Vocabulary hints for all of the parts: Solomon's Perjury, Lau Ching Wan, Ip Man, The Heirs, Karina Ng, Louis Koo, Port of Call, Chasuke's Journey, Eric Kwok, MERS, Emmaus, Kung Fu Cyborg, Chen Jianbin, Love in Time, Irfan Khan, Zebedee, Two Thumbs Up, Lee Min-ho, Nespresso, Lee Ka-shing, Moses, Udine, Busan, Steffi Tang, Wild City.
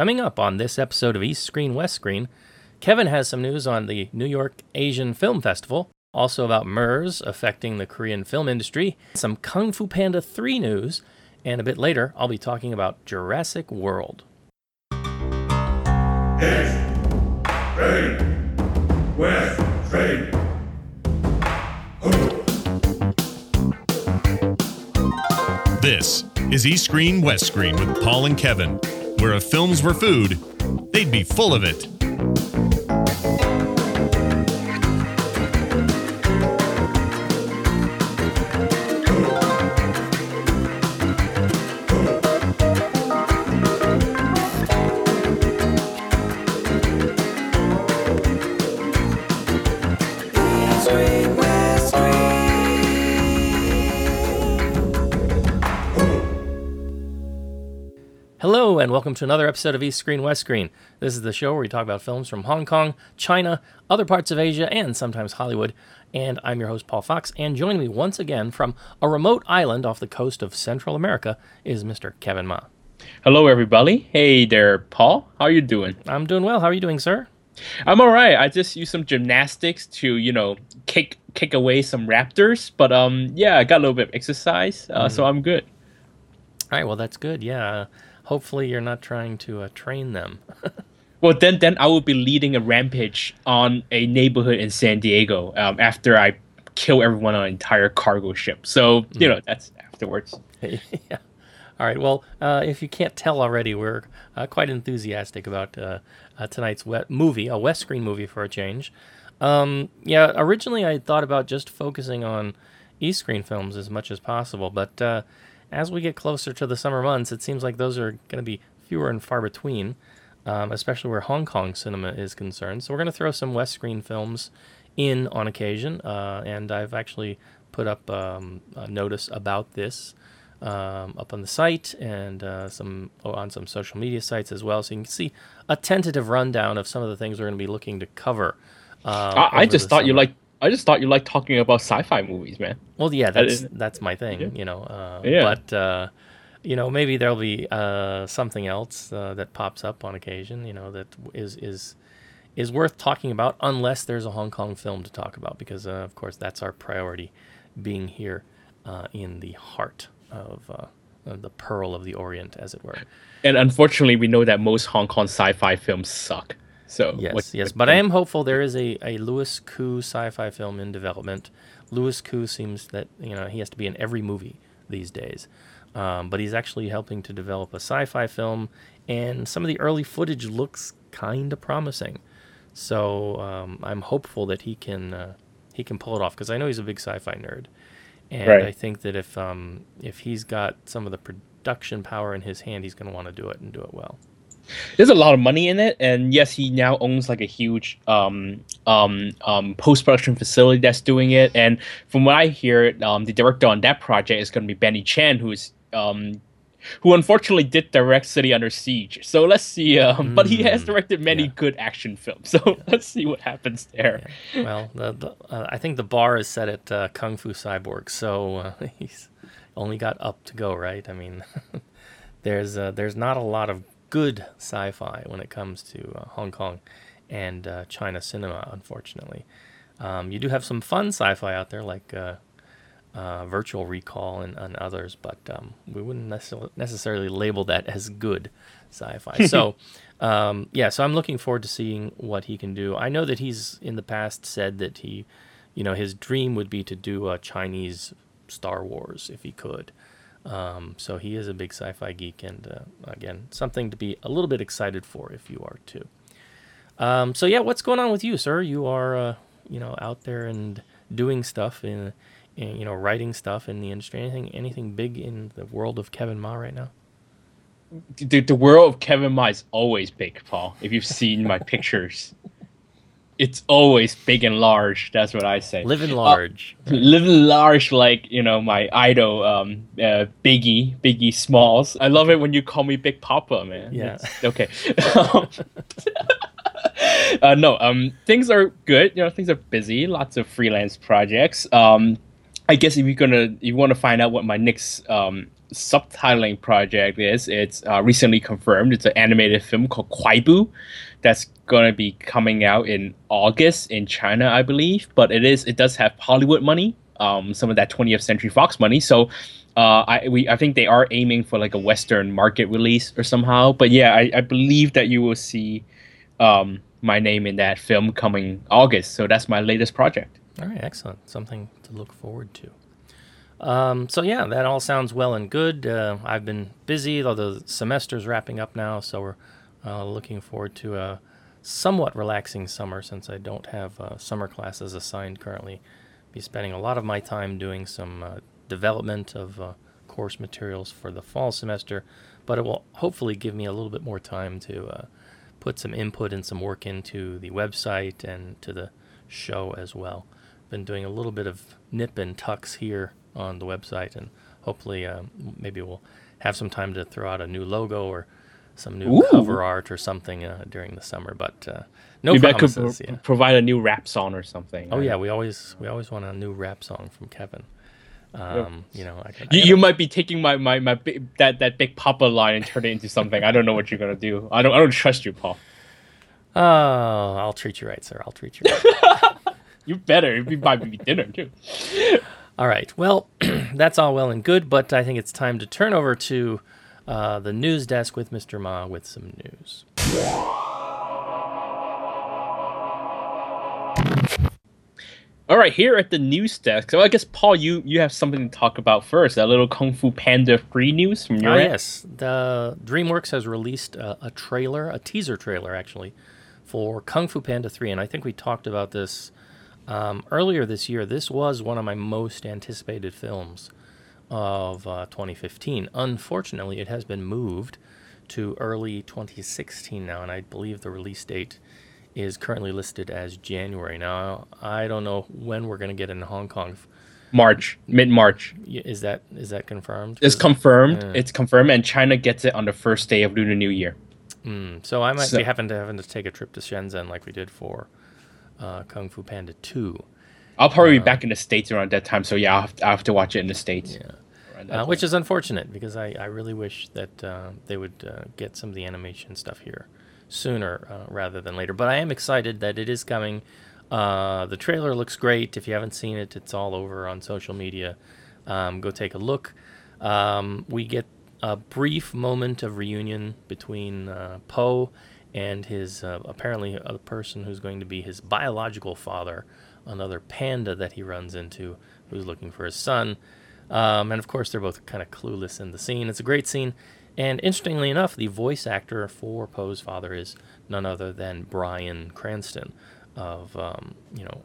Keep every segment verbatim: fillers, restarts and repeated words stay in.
Coming up on this episode of East Screen West Screen, Kevin has some news on the New York Asian Film Festival, also about MERS affecting the Korean film industry, some Kung Fu Panda three news, and a bit later, I'll be talking about Jurassic World. East Screen West Screen. This is East Screen West Screen with Paul and Kevin, where if films were food, they'd be full of it. Hello, and welcome to another episode of East Screen West Screen. This is the show where we talk about films from Hong Kong, China, other parts of Asia, and sometimes Hollywood. And I'm your host, Paul Fox, and joining me once again from a remote island off the coast of Central America is Mister Kevin Ma. Hello, everybody. Hey there, Paul. How are you doing? I'm doing well. How are you doing, sir? I'm all right. I just used some gymnastics to, you know, kick kick away some raptors. But, um, yeah, I got a little bit of exercise, uh, mm. so I'm good. All right. Well, that's good. Yeah. Hopefully you're not trying to uh, train them. Well, then then I will be leading a rampage on a neighborhood in San Diego um, after I kill everyone on an entire cargo ship. So, you mm. know, that's afterwards. Yeah. All right. Well, uh, if you can't tell already, we're uh, quite enthusiastic about uh, uh, tonight's wet movie, a West Screen movie for a change. Um, yeah, originally I thought about just focusing on East Screen films as much as possible, but... Uh, As we get closer to the summer months, it seems like those are going to be fewer and far between, um, especially where Hong Kong cinema is concerned. So we're going to throw some West Screen films in on occasion, uh, and I've actually put up um, a notice about this um, up on the site and uh, some on some social media sites as well, so you can see a tentative rundown of some of the things we're going to be looking to cover. Uh, I, I just thought summer. you liked. I just thought you liked talking about sci-fi movies, man. Well, yeah, that's that's my thing, yeah. you know. Uh, yeah. But, uh, you know, maybe there'll be uh, something else uh, that pops up on occasion, you know, that is is is worth talking about unless there's a Hong Kong film to talk about because, uh, of course, that's our priority, being here uh, in the heart of uh, the Pearl of the Orient, as it were. And unfortunately, we know that most Hong Kong sci-fi films suck. So yes, what, yes, what, but I am hopeful there is a, a Louis Koo sci-fi film in development. Louis Koo seems that you know he has to be in every movie these days, um, but he's actually helping to develop a sci-fi film, and some of the early footage looks kind of promising. So um, I'm hopeful that he can uh, he can pull it off because I know he's a big sci-fi nerd, and right. I think that if um, if he's got some of the production power in his hand, he's going to want to do it and do it well. There's a lot of money in it, and yes, he now owns like a huge um, um, um, post-production facility that's doing it. And from what I hear, um, the director on that project is going to be Benny Chan, who is um, who unfortunately did direct City Under Siege. So let's see. Um, mm, but he has directed many yeah. good action films, so yeah. let's see what happens there. Yeah. Well, the, the, uh, I think the bar is set at uh, Kung Fu Cyborg, so uh, he's only got up to go, right? I mean, there's uh, there's not a lot of good sci-fi when it comes to uh, Hong Kong and uh, China cinema, unfortunately. Um, you do have some fun sci-fi out there, like uh, uh, Virtual Recall and, and others, but um, we wouldn't necessarily, necessarily label that as good sci-fi. So, um, yeah, so I'm looking forward to seeing what he can do. I know that he's in the past said that he, you know, his dream would be to do a Chinese Star Wars if he could. Um, so he is a big sci-fi geek, and uh, again, something to be a little bit excited for if you are too. Um, so yeah, what's going on with you, sir? You are, uh, you know, out there and doing stuff in, in, you know, writing stuff in the industry. Anything, anything big in the world of Kevin Ma right now? The, the world of Kevin Ma is always big, Paul. If you've seen my pictures, it's always big and large. That's what I say. Living large. Uh, living large, like you know, my idol, um, uh, Biggie, Biggie Smalls. I love it when you call me Big Papa, man. Yeah. It's, okay. uh, no. Um, things are good. You know, things are busy. Lots of freelance projects. Um, I guess if you're gonna, you want to find out what my next um subtitling project is, it's uh, recently confirmed. It's an animated film called Kwaibu that's going to be coming out in August in China, I believe. But it is it does have Hollywood money, um, some of that twentieth Century Fox money. So uh, I we I think they are aiming for like a Western market release or somehow. But yeah, I, I believe that you will see um, my name in that film coming August. So that's my latest project. All right, excellent. Something to look forward to. Um, so yeah, that all sounds well and good. Uh, I've been busy, although the semester's wrapping up now, so we're uh, looking forward to a somewhat relaxing summer since I don't have uh, summer classes assigned currently. Be spending a lot of my time doing some uh, development of uh, course materials for the fall semester, but it will hopefully give me a little bit more time to uh, put some input and some work into the website and to the show as well. Been doing a little bit of nip and tucks here on the website, and hopefully uh, maybe we'll have some time to throw out a new logo or some new Ooh. cover art or something uh, during the summer, but uh, no maybe promises. I could pro- yeah. provide a new rap song or something. Oh right? yeah, we always we always want a new rap song from Kevin. Um, yeah. You know, I, I, you, I you might be taking my my, my big, that that Big Papa line and turn it into something. I don't know what you're gonna do. I don't I don't trust you, Paul. Oh, I'll treat you right, sir. I'll treat you right. You better. You might be dinner too. All right. Well, that's all well and good, but I think it's time to turn over to uh, the news desk with Mister Ma with some news. All right. Here at the news desk. So I guess, Paul, you, you have something to talk about first. That little Kung Fu Panda three news from your end. Ah, yes. The DreamWorks has released a, a trailer, a teaser trailer, actually, for Kung Fu Panda three. And I think we talked about this Um, earlier this year. This was one of my most anticipated films of uh, twenty fifteen. Unfortunately, it has been moved to early twenty sixteen now, and I believe the release date is currently listed as January. Now, I don't know when we're going to get in Hong Kong. March, mid-March. Is that is that confirmed? It's confirmed. Yeah. It's confirmed, and China gets it on the first day of Lunar New Year. Mm, so I might so. be having to, having to take a trip to Shenzhen like we did for Uh, Kung Fu Panda two. I'll probably uh, be back in the States around that time, so yeah, I'll have to, I'll have to watch it in the States. Yeah, uh, which is unfortunate, because I, I really wish that uh, they would uh, get some of the animation stuff here sooner uh, rather than later. But I am excited that it is coming. Uh, the trailer looks great. If you haven't seen it, it's all over on social media. Um, go take a look. Um, we get a brief moment of reunion between uh, Po and his uh, apparently a person who's going to be his biological father, another panda that he runs into who's looking for his son. Um, and, of course, they're both kind of clueless in the scene. It's a great scene. And interestingly enough, the voice actor for Poe's father is none other than Brian Cranston of, um, you know,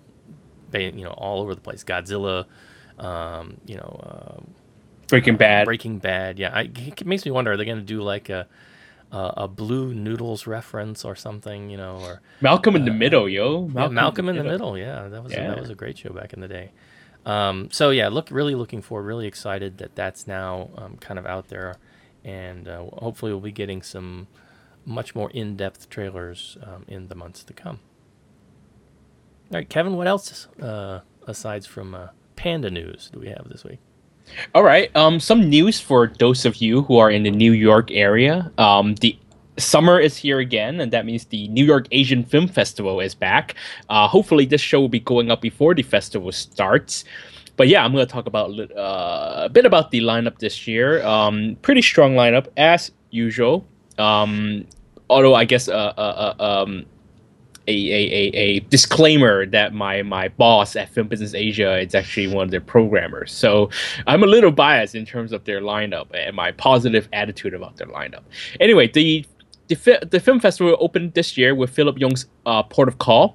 ba- you know, all over the place. Godzilla, um, you know. Uh, Breaking Bad. Uh, Breaking Bad, yeah. I, it makes me wonder, are they going to do like a... Uh, a Blue Noodles reference or something, you know, or Malcolm uh, in the Middle, yo. Malcolm, yeah, Malcolm in the Middle. middle, yeah, that was yeah. that was a great show back in the day. Um, so yeah, look, really looking forward, really excited that that's now um, kind of out there, and uh, hopefully we'll be getting some much more in-depth trailers um, in the months to come. All right, Kevin, what else uh, aside from uh, Panda news do we have this week? All right. Um, some news for those of you who are in the New York area. Um, the summer is here again, and that means the New York Asian Film Festival is back. Uh, hopefully, this show will be going up before the festival starts. But yeah, I'm going to talk about uh, a bit about the lineup this year. Um, pretty strong lineup as usual. Um, although I guess uh, uh, uh, um, a, a a a disclaimer that my my boss at Film Business Asia is actually one of their programmers, so I'm a little biased in terms of their lineup and my positive attitude about their lineup. Anyway, the the, fi- the film festival opened this year with Philip Jung's uh, Port of Call,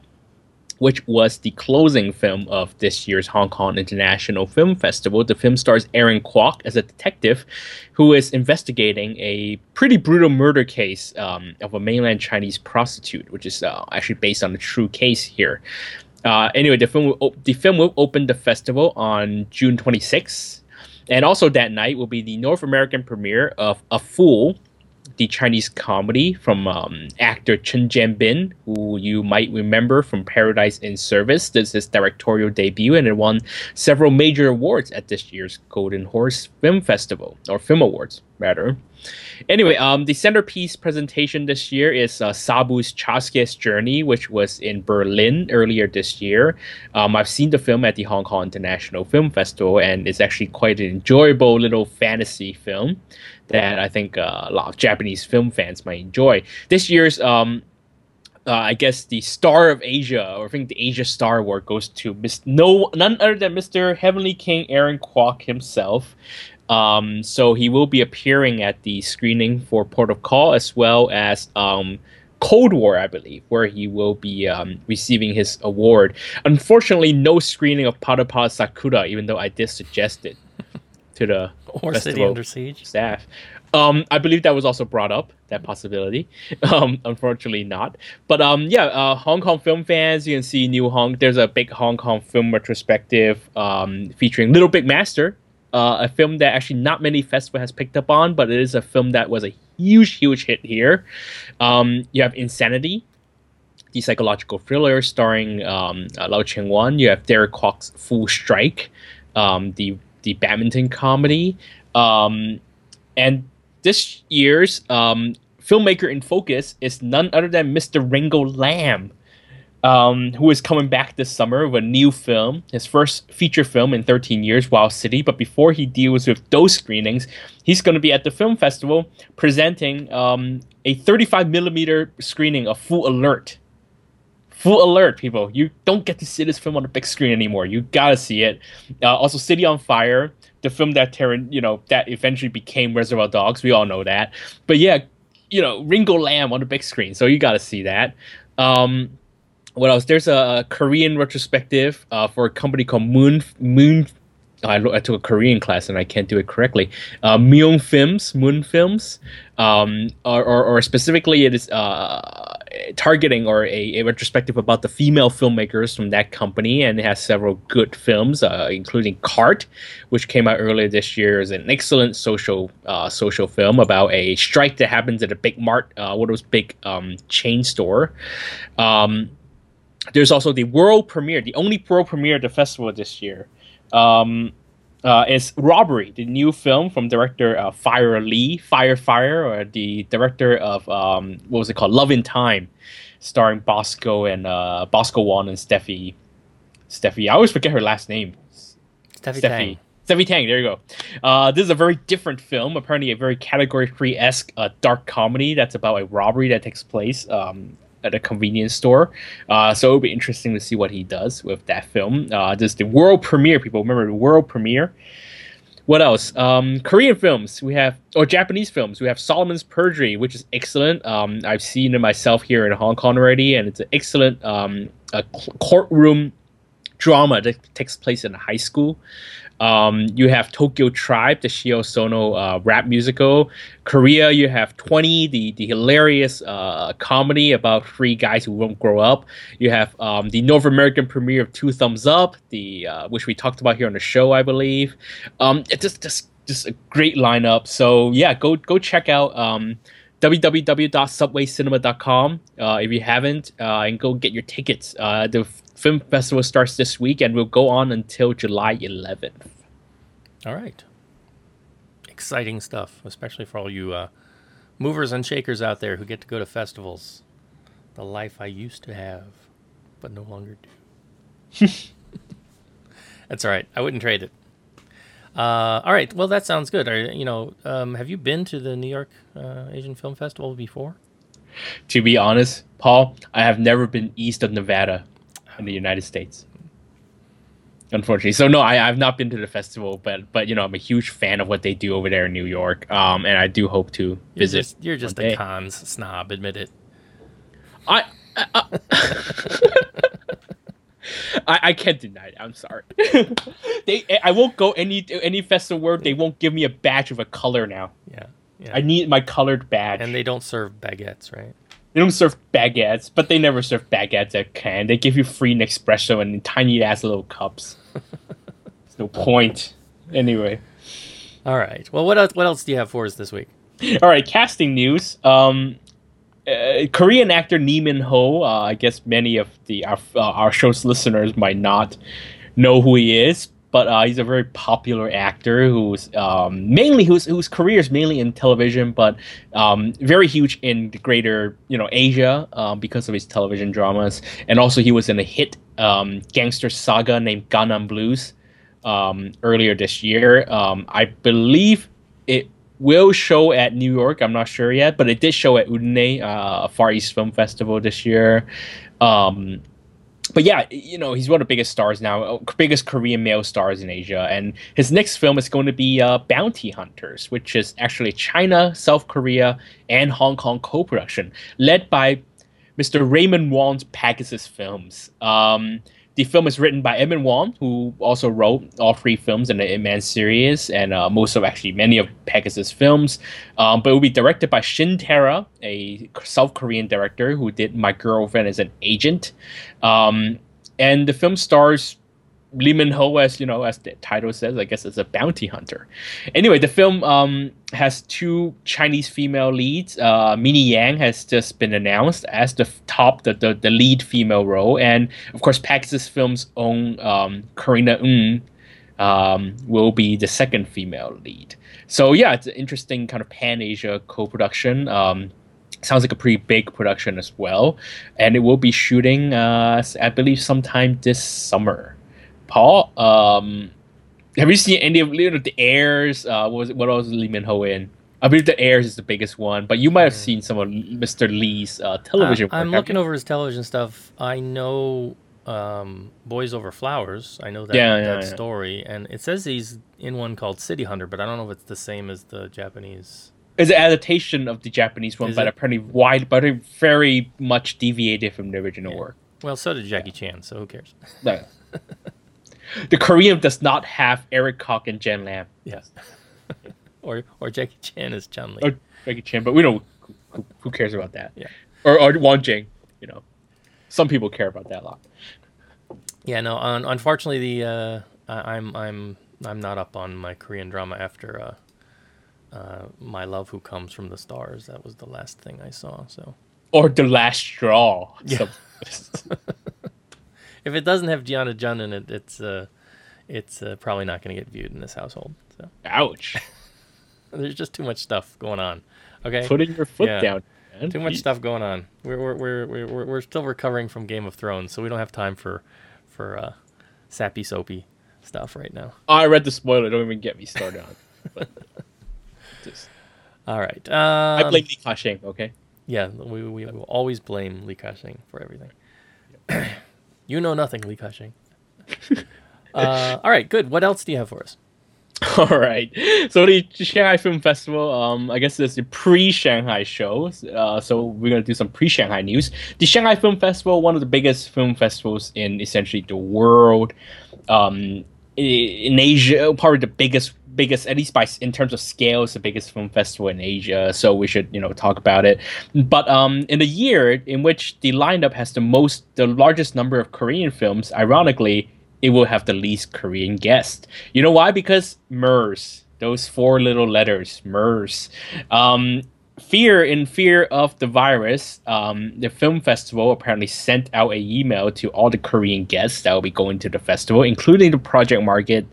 which was the closing film of this year's Hong Kong International Film Festival. The film stars Aaron Kwok as a detective who is investigating a pretty brutal murder case um, of a mainland Chinese prostitute, which is uh, actually based on a true case here. Uh, anyway, the film, will op- the film will open the festival on June twenty-sixth. And also that night will be the North American premiere of A Fool, the Chinese comedy from um, actor Chen Jianbin, who you might remember from Paradise in Service. This is his directorial debut, and it won several major awards at this year's Golden Horse Film Festival, or Film Awards, rather. Anyway, um, the centerpiece presentation this year is uh, Sabu's Chasuke's Journey, which was in Berlin earlier this year. Um, I've seen the film at the Hong Kong International Film Festival, and it's actually quite an enjoyable little fantasy film that I think uh, a lot of Japanese film fans might enjoy. This year's... Um, Uh, I guess the star of Asia, or I think the Asia Star Award, goes to Miss no none other than Mister Heavenly King Aaron Kwok himself. Um, so he will be appearing at the screening for Port of Call, as well as um, Cold War, I believe, where he will be um, receiving his award. Unfortunately, no screening of Padua Sakura, even though I did suggest it to the or City Under Siege staff. Um, I believe that was also brought up, that possibility. Um, unfortunately not. But um, yeah, uh, Hong Kong film fans, you can see New Hong. There's a big Hong Kong film retrospective um, featuring Little Big Master, uh, a film that actually not many festivals has picked up on, but it is a film that was a huge, huge hit here. Um, you have Insanity, the psychological thriller starring um, uh, Lau Ching Wan. You have Derek Kwok's Full Strike, um, the, the badminton comedy. Um, and... This year's um, filmmaker in focus is none other than Mister Ringo Lam, um, who is coming back this summer with a new film, his first feature film in thirteen years, Wild City. But before he deals with those screenings, he's going to be at the film festival presenting um, a thirty-five millimeter screening of Full Alert. Full Alert, people. You don't get to see this film on the big screen anymore. You gotta see it. Uh, also, City on Fire, the film that Tarant, you know, that eventually became Reservoir Dogs. We all know that. But yeah, you know, Ringo Lam on the big screen. So you gotta see that. Um, what else? There's a Korean retrospective uh, for a company called Moon Moon. I, I took a Korean class and I can't do it correctly. Uh, Myung Films, Moon Films, um, or, or, or specifically it is uh, targeting or a, a retrospective about the female filmmakers from that company, and it has several good films, uh, including Cart, which came out earlier this year, is an excellent social uh, social film about a strike that happens at a big mart, uh, one of those big um, chain store. Um, there's also the world premiere, the only world premiere at the festival this year. Um, uh, is Robbery, the new film from director uh, Fire Lee, Fire Fire, or the director of um, what was it called, Love in Time, starring Bosco and uh, Bosco Wong and Steffi, Steffi. I always forget her last name. Steffi. Steffi Tang. Steffi Tang. There you go. Uh, this is a very different film. Apparently, a very category three esque uh, dark comedy that's about a robbery that takes place. Um, at a convenience store. Uh, so it'll be interesting to see what he does with that film. Uh, this is the world premiere, people. Remember the world premiere. What else? Um, Korean films. We have, or Japanese films. We have Solomon's Perjury, which is excellent. Um, I've seen it myself here in Hong Kong already, and it's an excellent um, a courtroom drama that takes place in a high school. Um, you have Tokyo Tribe, the Shio Sono uh, rap musical. Korea, you have Twenty, the the hilarious uh, comedy about three guys who won't grow up. You have um, the North American premiere of Two Thumbs Up, the uh, which we talked about here on the show, I believe. Um, it's just just just a great lineup. So yeah, go go check out um, w w w dot subway cinema dot com uh, if you haven't, uh, and go get your tickets. Uh, the Film Festival starts this week and will go on until July eleventh. All right. Exciting stuff, especially for all you uh, movers and shakers out there who get to go to festivals. The life I used to have, but no longer do. That's all right. I wouldn't trade it. Uh, all right. Well, that sounds good. Are, you know, um, have you been to the New York uh, Asian Film Festival before? To be honest, Paul, I have never been east of Nevada. In the United States, unfortunately. So no, I, I've not been to the festival, but but you know, I'm a huge fan of what they do over there in New York, um, and I do hope to visit. You're just, you're just a cons snob, admit it. I I, I, I I can't deny it. I'm sorry. they I won't go any any festival where they won't give me a badge of a color now. Yeah, yeah. I need my colored badge. And they don't serve baguettes, right? They don't serve baguettes, but they never serve baguettes at Cannes. They give you free Nespresso in tiny-ass little cups. There's no point. Anyway. All right. Well, what else, what else do you have for us this week? All right, casting news. Um, uh, Korean actor Lee Min-ho. Uh, I guess many of the our, uh, our show's listeners might not know who he is, but uh, he's a very popular actor who's um, mainly whose whose career is mainly in television, but um, very huge in the greater you know Asia uh, because of his television dramas, and also he was in a hit um, gangster saga named Gangnam Blues um, earlier this year. Um, I believe it will show at New York. I'm not sure yet, but it did show at Udine, uh, Far East Film Festival this year. Um, but yeah, you know, he's one of the biggest stars now, biggest Korean male stars in Asia. And his next film is going to be uh, Bounty Hunters, which is actually China, South Korea, and Hong Kong co-production, led by Mister Raymond Wong's Pegasus Films. Um, The film is written by Edmund Wong, who also wrote all three films in the Ip Man series and uh, most of actually many of Pegasus' films. Um, but it will be directed by Shin Tae-ra, a South Korean director who did My Girlfriend Is an Agent. Um, and the film stars Lee Min-ho, as you know, as the title says, I guess, as a bounty hunter. Anyway, the film um, has two Chinese female leads. Uh, Minnie Yang has just been announced as the top, the, the, the lead female role, and of course, Pegasus Films' own um, Karina Ng um, will be the second female lead. So yeah, it's an interesting kind of Pan-Asia co-production. Um, Sounds like a pretty big production as well, and it will be shooting, uh, I believe, sometime this summer. Paul, um, have you seen any of you know, The Heirs? Uh, what, was it, what else was Lee Min-ho in? I believe The Heirs is the biggest one, but you might have seen some of Mister Lee's uh, television. Uh, I'm looking over his television stuff. I know um, Boys Over Flowers. I know that, yeah, yeah, that yeah. story. And it says he's in one called City Hunter, but I don't know if it's the same as the Japanese. It's an adaptation of the Japanese one, is but it? apparently wide, but very much deviated from the original yeah. work. Well, so did Jackie yeah. Chan, so who cares? No. The Korean does not have Eric Kwok and Jen Lam. Yes, yeah. or or Jackie Chan is Chun Li. Or Jackie Chan, but we don't. Who, who cares about that? Yeah. Or or Won Jing. You know, some people care about that a lot. Yeah. No. Un- unfortunately, the uh, I'm I'm I'm not up on my Korean drama after uh, uh, My Love Who Comes from the Stars. That was the last thing I saw. So. Or The Last Straw. Yeah. So. If it doesn't have Gianna Jun in it, it's uh, it's uh, probably not going to get viewed in this household. So. Ouch! There's just too much stuff going on. Okay, putting your foot yeah. down. Man. Too much stuff going on. We're we're, we're we're we're still recovering from Game of Thrones, so we don't have time for for uh, sappy soapy stuff right now. Oh, I read the spoiler. Don't even get me started on. But just... All right. Um, I blame Lee Ka-shing. Okay. Yeah, we we will always blame Lee Ka-shing for everything. Yeah. You know nothing, Lee Ka-shing. uh, all right, good. What else do you have for us? All right. So the Shanghai Film Festival, um, I guess it's the pre-Shanghai show. Uh, so we're going to do some pre-Shanghai news. The Shanghai Film Festival, one of the biggest film festivals in essentially the world. Um, in Asia, probably the biggest biggest at least by in terms of scale, it's the biggest film festival in Asia, so we should you know talk about it. But um in the year in which the lineup has the most the largest number of Korean films, ironically it will have the least Korean guests. You know why? Because MERS, those four little letters, MERS. um Fear in fear of the virus, um, the film festival apparently sent out an email to all the Korean guests that will be going to the festival, including the project market,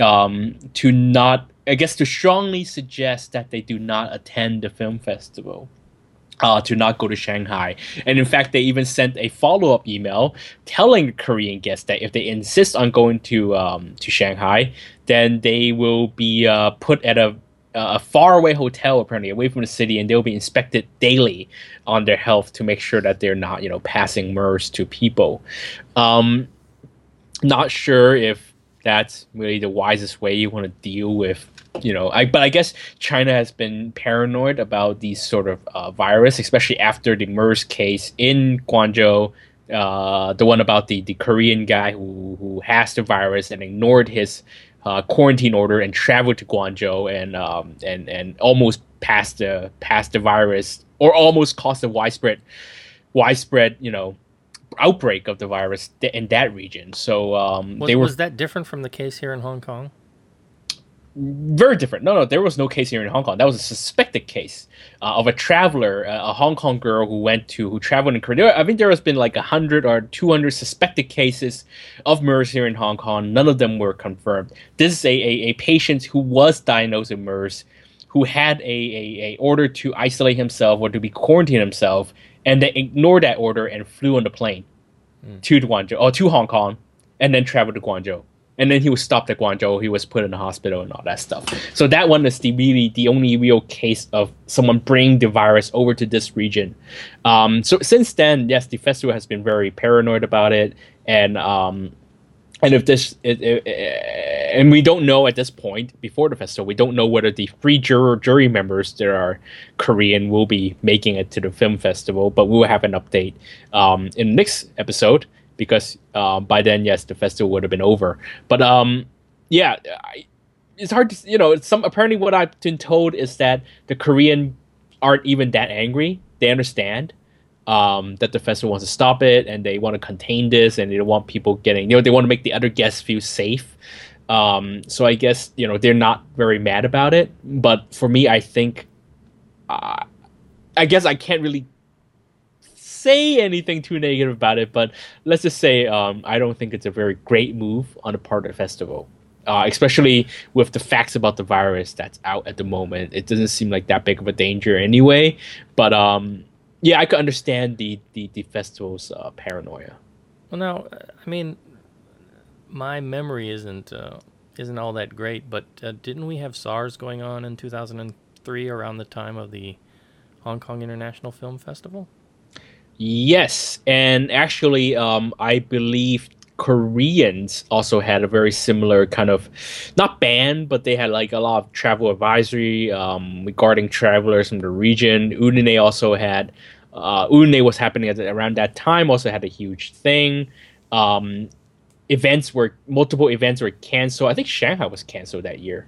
um, to not, I guess, to strongly suggest that they do not attend the film festival, uh, to not go to Shanghai. And in fact, they even sent a follow-up email telling the Korean guests that if they insist on going to um, to Shanghai, then they will be uh, put at a Uh, a faraway hotel, apparently, away from the city, and they'll be inspected daily on their health to make sure that they're not, you know, passing MERS to people. Um, not sure if that's really the wisest way you want to deal with, you know, I, but I guess China has been paranoid about these sort of uh, virus, especially after the MERS case in Guangzhou, uh, the one about the, the Korean guy who, who has the virus and ignored his Uh, quarantine order and traveled to Guangzhou and um, and and almost passed the passed the virus or almost caused a widespread widespread you know outbreak of the virus th- in that region. So um, was, they were, was that different from the case here in Hong Kong? Very different. No, no, there was no case here in Hong Kong. That was a suspected case uh, of a traveler, uh, a Hong Kong girl who went to, who traveled in Korea. I think there has been like one hundred or two hundred suspected cases of MERS here in Hong Kong. None of them were confirmed. This is a, a, a patient who was diagnosed with MERS, who had a, a, a order to isolate himself or to be quarantined himself, and they ignored that order and flew on the plane mm. to Guangzhou, or to Hong Kong, and then traveled to Guangzhou. And then he was stopped at Guangzhou. He was put in the hospital and all that stuff. So that one is the really the only real case of someone bringing the virus over to this region. Um, so since then, yes, the festival has been very paranoid about it, and um, and if this it, it, it, and we don't know at this point before the festival, we don't know whether the three juror jury members that are Korean will be making it to the film festival. But we will have an update um, in the next episode. Because uh, by then, yes, the festival would have been over. But um, yeah, I, it's hard to, you know, some apparently what I've been told is that the Korean aren't even that angry. They understand um, that the festival wants to stop it, and they want to contain this, and they don't want people getting, you know, they want to make the other guests feel safe. Um, so I guess, you know, they're not very mad about it. But for me, I think, uh, I guess I can't really say anything too negative about it, but let's just say um, I don't think it's a very great move on the part of the festival, uh, especially with the facts about the virus that's out at the moment. It doesn't seem like that big of a danger anyway, but um, yeah, I could understand the, the, the festival's uh, paranoia. Well, now, I mean, my memory isn't uh, isn't all that great, but uh, didn't we have SARS going on in two thousand three around the time of the Hong Kong International Film Festival? Yes, and actually, um, I believe Koreans also had a very similar kind of, not ban, but they had like a lot of travel advisory um, regarding travelers from the region. Unine also had, uh, Unine was happening at, around that time, also had a huge thing. Um, events were, multiple events were canceled. I think Shanghai was canceled that year.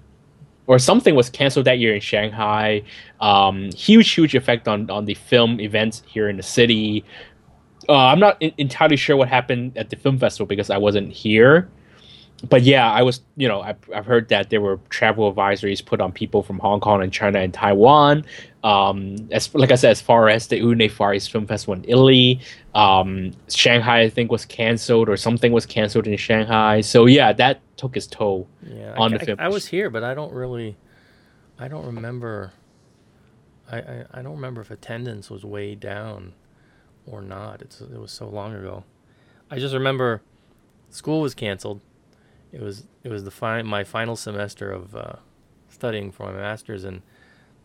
Or something was canceled that year in Shanghai. Um, huge, huge effect on, on the film events here in the city. Uh, I'm not in- entirely sure what happened at the film festival because I wasn't here. But yeah, I was. You know, I've, I've heard that there were travel advisories put on people from Hong Kong and China and Taiwan. Um, as like I said, as far as the Une Far East Film Festival in Italy, um, Shanghai I think was canceled or something was canceled in Shanghai. So yeah, that took its toll yeah, on I, the film. I, I was here, but I don't really, I don't remember. I, I, I don't remember if attendance was way down or not. It's it was so long ago. I just remember school was canceled. It was it was the fi- my final semester of uh, studying for my master's, and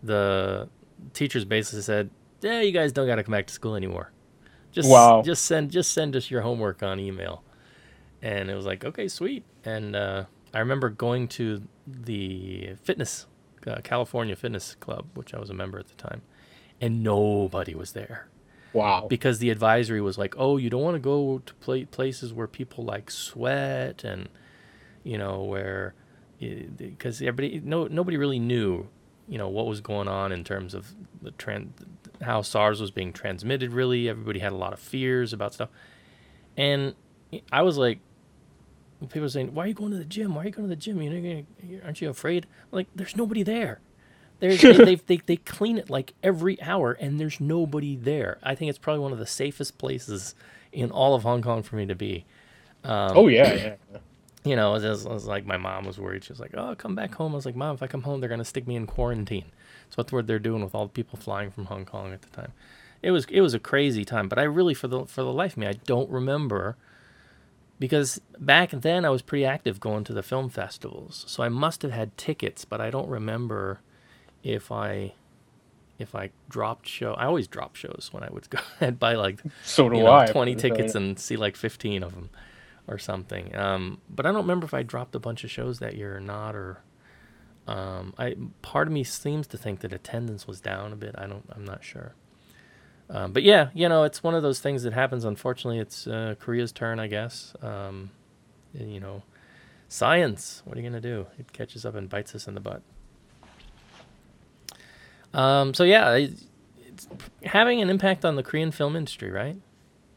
the teachers basically said, "Yeah, you guys don't got to come back to school anymore. Just wow. just send just send us your homework on email." And it was like, "Okay, sweet." And uh, I remember going to the fitness uh, California Fitness Club, which I was a member at the time, and nobody was there. Wow. Because the advisory was like, "Oh, you don't want to go to pl- places where people like sweat and." You know, where, because everybody, no, nobody really knew, you know, what was going on in terms of the trans, how SARS was being transmitted, really. Everybody had a lot of fears about stuff. And I was like, people were saying, why are you going to the gym? Why are you going to the gym? You know, aren't you afraid? I'm like, there's nobody there. There's, they, they, they clean it like every hour and there's nobody there. I think it's probably one of the safest places in all of Hong Kong for me to be. Um, oh, yeah, yeah. You know, it was, it was like my mom was worried. She was like, oh, come back home. I was like, Mom, if I come home, they're going to stick me in quarantine. So that's what they're doing with all the people flying from Hong Kong at the time. It was it was a crazy time. But I really, for the for the life of me, I don't remember. Because back then, I was pretty active going to the film festivals. So I must have had tickets, but I don't remember if I if I dropped show. I always dropped shows when I would go. I'd buy like so do you know, I. twenty tickets and see like fifteen of them. Or something, um, but I don't remember if I dropped a bunch of shows that year or not. Or um, I part of me seems to think that attendance was down a bit. I don't. I'm not sure. Um, but yeah, you know, it's one of those things that happens. Unfortunately, it's uh, Korea's turn, I guess. Um, and, you know, science. What are you gonna do? It catches up and bites us in the butt. Um, so yeah, it's having an impact on the Korean film industry, right?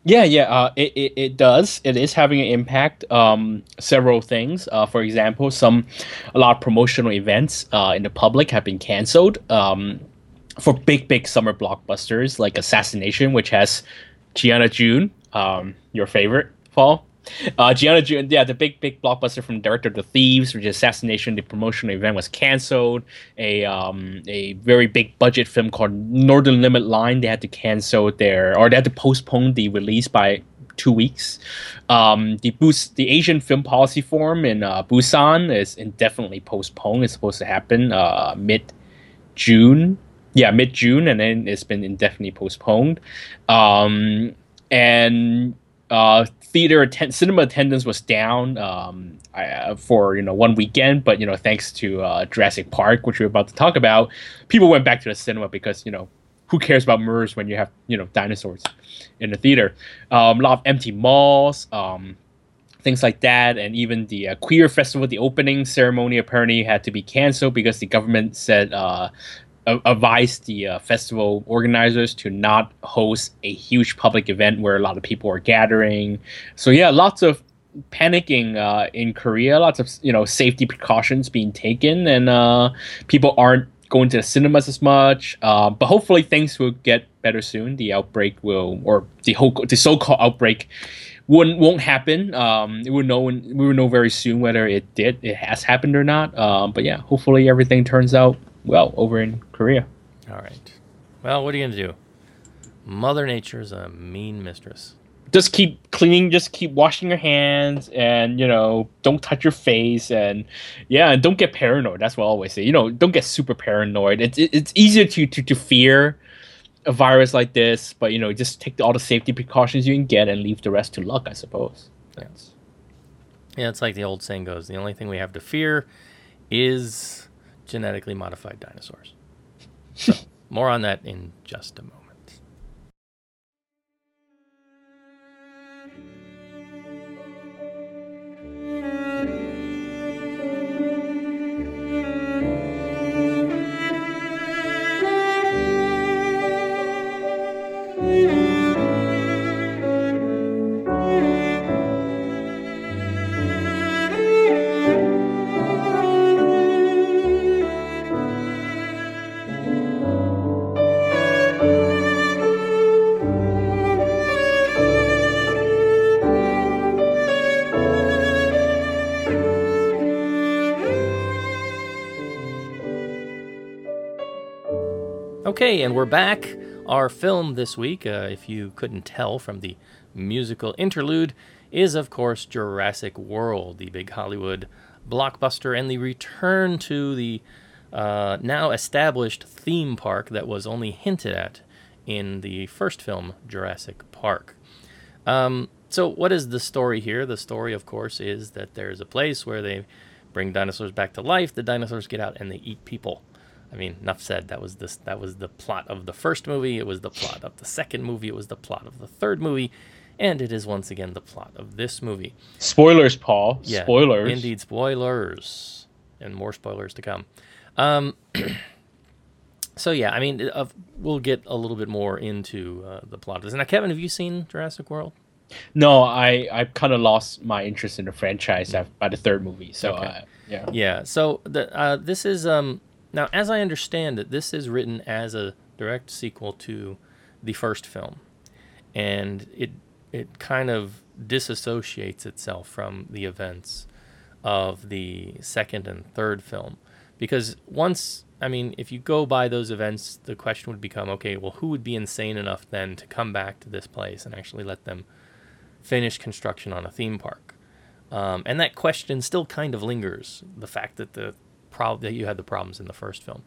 Yeah, yeah, uh, it, it, it does. It is having an impact. Um, several things. Uh, for example, some a lot of promotional events uh, in the public have been canceled um, for big, big summer blockbusters like Assassination, which has Gianna June, um, your favorite, Paul. Uh, Gianna June, yeah, the big, big blockbuster from director The Thieves, which is Assassination. The promotional event was canceled. A um, a very big budget film called Northern Limit Line, they had to cancel their, or they had to postpone the release by two weeks. Um, the Bus- the Asian Film Policy Forum in uh, Busan is indefinitely postponed. It's supposed to happen uh, mid-June. Yeah, mid-June, and then it's been indefinitely postponed. Um, and... Uh, theater attend- cinema attendance was down um, uh, for you know one weekend, but you know thanks to uh, Jurassic Park, which we're about to talk about, people went back to the cinema because you know who cares about MERS when you have you know dinosaurs in the theater. Um, a lot of empty malls, um, things like that, and even the uh, queer festival, the opening ceremony apparently had to be canceled because the government said uh, advised the uh, festival organizers to not host a huge public event where a lot of people are gathering. So yeah, lots of panicking uh, in Korea, lots of you know safety precautions being taken, and uh, people aren't going to the cinemas as much. Uh, but hopefully things will get better soon. The outbreak will, or the whole the so-called outbreak, won't won't happen. Um, it will know when, we will know very soon whether it did, it has happened or not. Um, but yeah, hopefully everything turns out well over in Korea. All right. Well, what are you going to do? Mother Nature is a mean mistress. Just keep cleaning, just keep washing your hands, and, you know, don't touch your face, and, yeah, and don't get paranoid. That's what I always say. You know, don't get super paranoid. It's it's easier to, to, to fear a virus like this, but, you know, just take all the safety precautions you can get and leave the rest to luck, I suppose. Yes. Yeah, it's like the old saying goes, the only thing we have to fear is... genetically modified dinosaurs. So, more on that in just a moment. Okay, and we're back. Our film this week, uh, if you couldn't tell from the musical interlude, is, of course, Jurassic World, the big Hollywood blockbuster, and the return to the uh, now-established theme park that was only hinted at in the first film, Jurassic Park. Um, so what is the story here? The story, of course, is that there's a place where they bring dinosaurs back to life, the dinosaurs get out, and they eat people. I mean, enough said. That was this. That was the plot of the first movie. It was the plot of the second movie. It was the plot of the third movie, and it is once again the plot of this movie. Spoilers, Paul. Yeah, spoilers. Indeed, spoilers, and more spoilers to come. Um, so yeah, I mean, uh, we'll get a little bit more into uh, the plot of this. Now, Kevin, have you seen Jurassic World? No, I I kind of lost my interest in the franchise by the third movie. So okay. uh, yeah, yeah. So the uh, this is um. Now, as I understand it, this is written as a direct sequel to the first film, and it it kind of disassociates itself from the events of the second and third film, because once, I mean, if you go by those events, the question would become, okay, well, who would be insane enough then to come back to this place and actually let them finish construction on a theme park? Um, and that question still kind of lingers, the fact that the that you had the problems in the first film.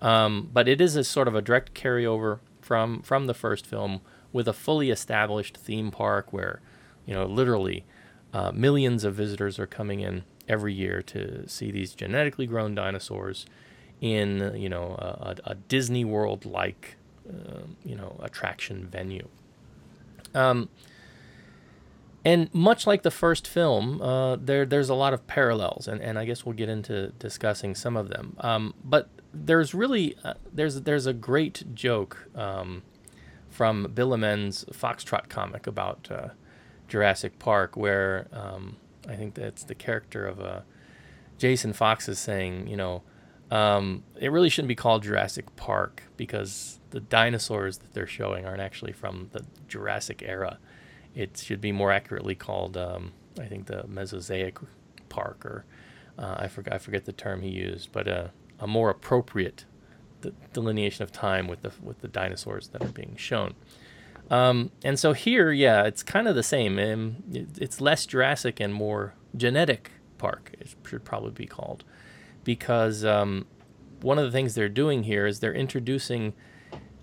Um, but it is a sort of a direct carryover from from the first film with a fully established theme park where, you know, literally uh, millions of visitors are coming in every year to see these genetically grown dinosaurs in, you know, a, a Disney World-like, uh, you know, attraction venue. Um, And much like the first film, uh, there there's a lot of parallels, and, and I guess we'll get into discussing some of them. Um, but there's really uh, there's there's a great joke um, from Bill Amen's Foxtrot comic about uh, Jurassic Park, where um, I think that's the character of uh, Jason Fox is saying, you know, um, it really shouldn't be called Jurassic Park because the dinosaurs that they're showing aren't actually from the Jurassic era. It should be more accurately called, um, I think, the Mesozoic Park, or uh, I forget I forget the term he used, but uh, a more appropriate de- delineation of time with the with the dinosaurs that are being shown. Um, and so here, yeah, it's kind of the same. Um, it, it's less Jurassic and more genetic park, it should probably be called, because um, one of the things they're doing here is they're introducing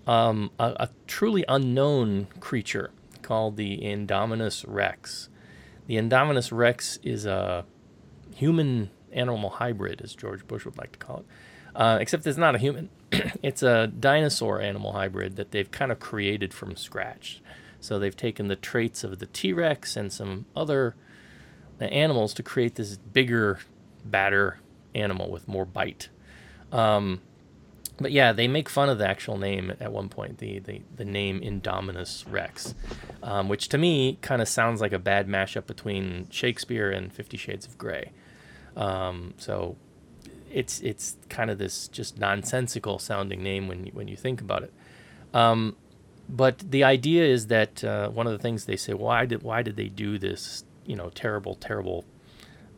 um, a, a truly unknown creature called the Indominus Rex. The Indominus Rex is a human-animal hybrid, as George Bush would like to call it, uh, except it's not a human. It's a dinosaur-animal hybrid that they've kind of created from scratch. So they've taken the traits of the T-Rex and some other animals to create this bigger, badder animal with more bite. Um, but yeah, they make fun of the actual name at one point, the the, the name Indominus Rex, um, which to me kind of sounds like a bad mashup between Shakespeare and Fifty Shades of Grey. Um, so it's it's kind of this just nonsensical sounding name when you, when you think about it. Um, but the idea is that uh, one of the things they say, why did why did they do this? You know, terrible, terrible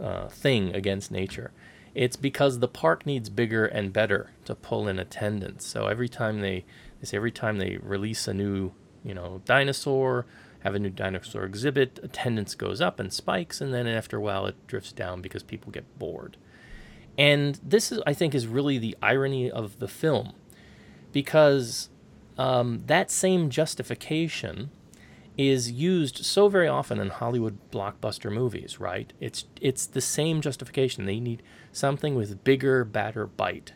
uh, thing against nature. It's because the park needs bigger and better to pull in attendance. So every time they, they say every time they release a new, you know, dinosaur, have a new dinosaur exhibit, attendance goes up and spikes, and then after a while it drifts down because people get bored. And this is, I think, is really the irony of the film, because um, that same justification is used so very often in Hollywood blockbuster movies, right? It's it's the same justification. They need something with bigger, badder bite.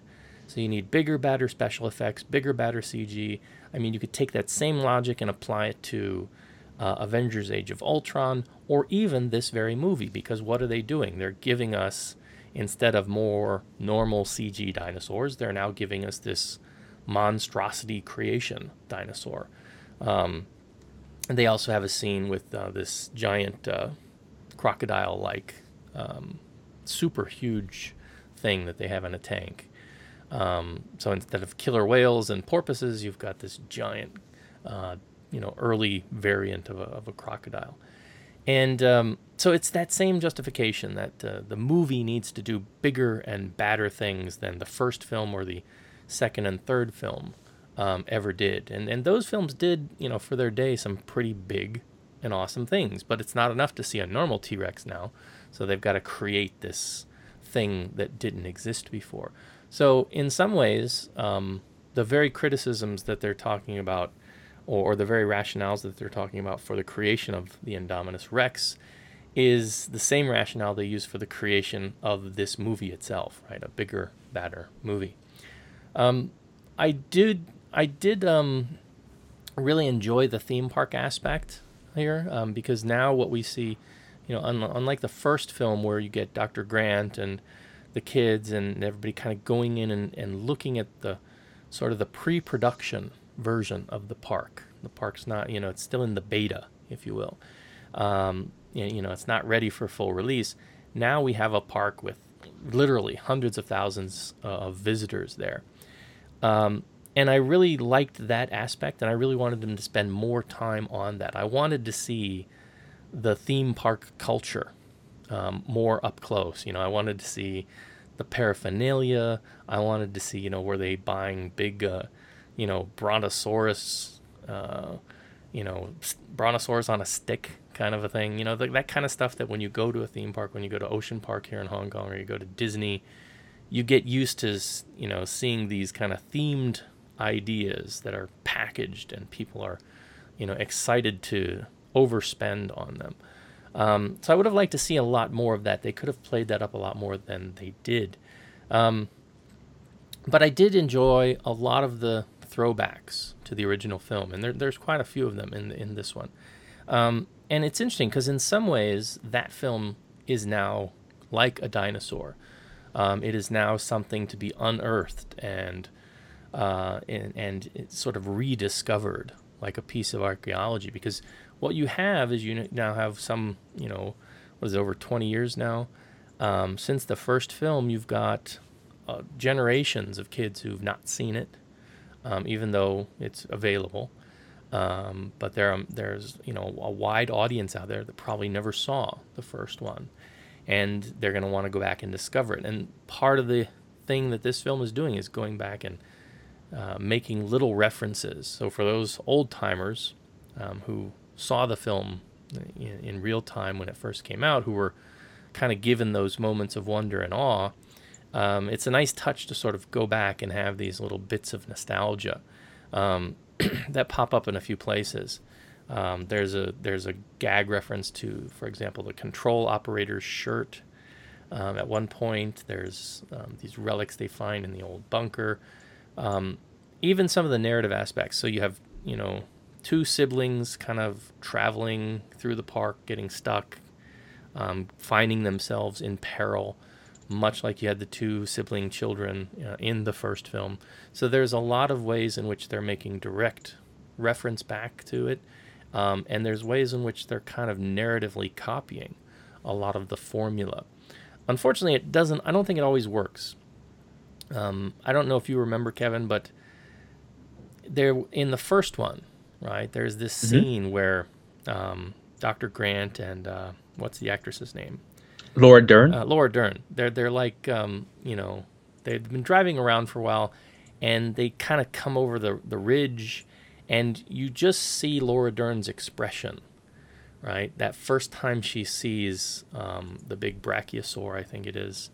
So you need bigger, badder special effects, bigger, badder C G. I mean, you could take that same logic and apply it to uh, Avengers Age of Ultron, or even this very movie, because what are they doing? They're giving us, instead of more normal C G dinosaurs, they're now giving us this monstrosity creation dinosaur. Um... And they also have a scene with uh, this giant uh, crocodile-like, um, super huge thing that they have in a tank. Um, so instead of killer whales and porpoises, you've got this giant, uh, you know, early variant of a, of a crocodile. And um, so it's that same justification that uh, the movie needs to do bigger and badder things than the first film or the second and third film Um, ever did, and and those films did, you know, for their day, some pretty big and awesome things. But it's not enough to see a normal T-Rex now, so they've got to create this thing that didn't exist before. So in some ways, um, the very criticisms that they're talking about, or, or the very rationales that they're talking about for the creation of the Indominus Rex, is the same rationale they use for the creation of this movie itself, right? A bigger, badder movie. Um, I did. I did um, really enjoy the theme park aspect here, um, because now what we see, you know, un- unlike the first film where you get Doctor Grant and the kids and everybody kind of going in and, and looking at the sort of the pre-production version of the park. The park's not, you know, it's still in the beta, if you will. Um, you know, it's not ready for full release. Now we have a park with literally hundreds of thousands uh, of visitors there. Um, And I really liked that aspect, and I really wanted them to spend more time on that. I wanted to see the theme park culture um, more up close. You know, I wanted to see the paraphernalia. I wanted to see, you know, were they buying big, uh, you know, brontosaurus, uh, you know, brontosaurus on a stick kind of a thing. You know, the, that kind of stuff that when you go to a theme park, when you go to Ocean Park here in Hong Kong, or you go to Disney, you get used to, you know, seeing these kind of themed ideas that are packaged, and people are, you know, excited to overspend on them. Um, so I would have liked to see a lot more of that. They could have played that up a lot more than they did. Um, but I did enjoy a lot of the throwbacks to the original film, and there, there's quite a few of them in in this one. Um, and it's interesting because in some ways that film is now like a dinosaur. Um, it is now something to be unearthed and Uh, and, and it's sort of rediscovered like a piece of archaeology, because what you have is you now have some, you know, what is it, over twenty years now? Um, since the first film, you've got uh, generations of kids who've not seen it, um, even though it's available. Um, but there, um, there's, you know, a wide audience out there that probably never saw the first one, and they're going to want to go back and discover it. And part of the thing that this film is doing is going back and uh, making little references. So for those old timers um, who saw the film in, in real time when it first came out, who were kind of given those moments of wonder and awe, um, it's a nice touch to sort of go back and have these little bits of nostalgia Um that pop up in a few places. Um, there's a there's a gag reference to, for example, the control operator's shirt. Um, at one point, there's um, these relics they find in the old bunker. Um, even some of the narrative aspects. So you have, you know, two siblings kind of traveling through the park, getting stuck, um, finding themselves in peril, much like you had the two sibling children uh, in the first film. So there's a lot of ways in which they're making direct reference back to it, um, and there's ways in which they're kind of narratively copying a lot of the formula. Unfortunately, it doesn't, I don't think it always works. Um, I don't know if you remember, Kevin, but there in the first one, right, there's this mm-hmm. scene where um, Doctor Grant and uh, what's the actress's name? Laura Dern? Uh, Laura Dern. They're, they're like, um, you know, they've been driving around for a while, and they kind of come over the, the ridge, and you just see Laura Dern's expression, right? That first time she sees um, the big brachiosaur, I think it is.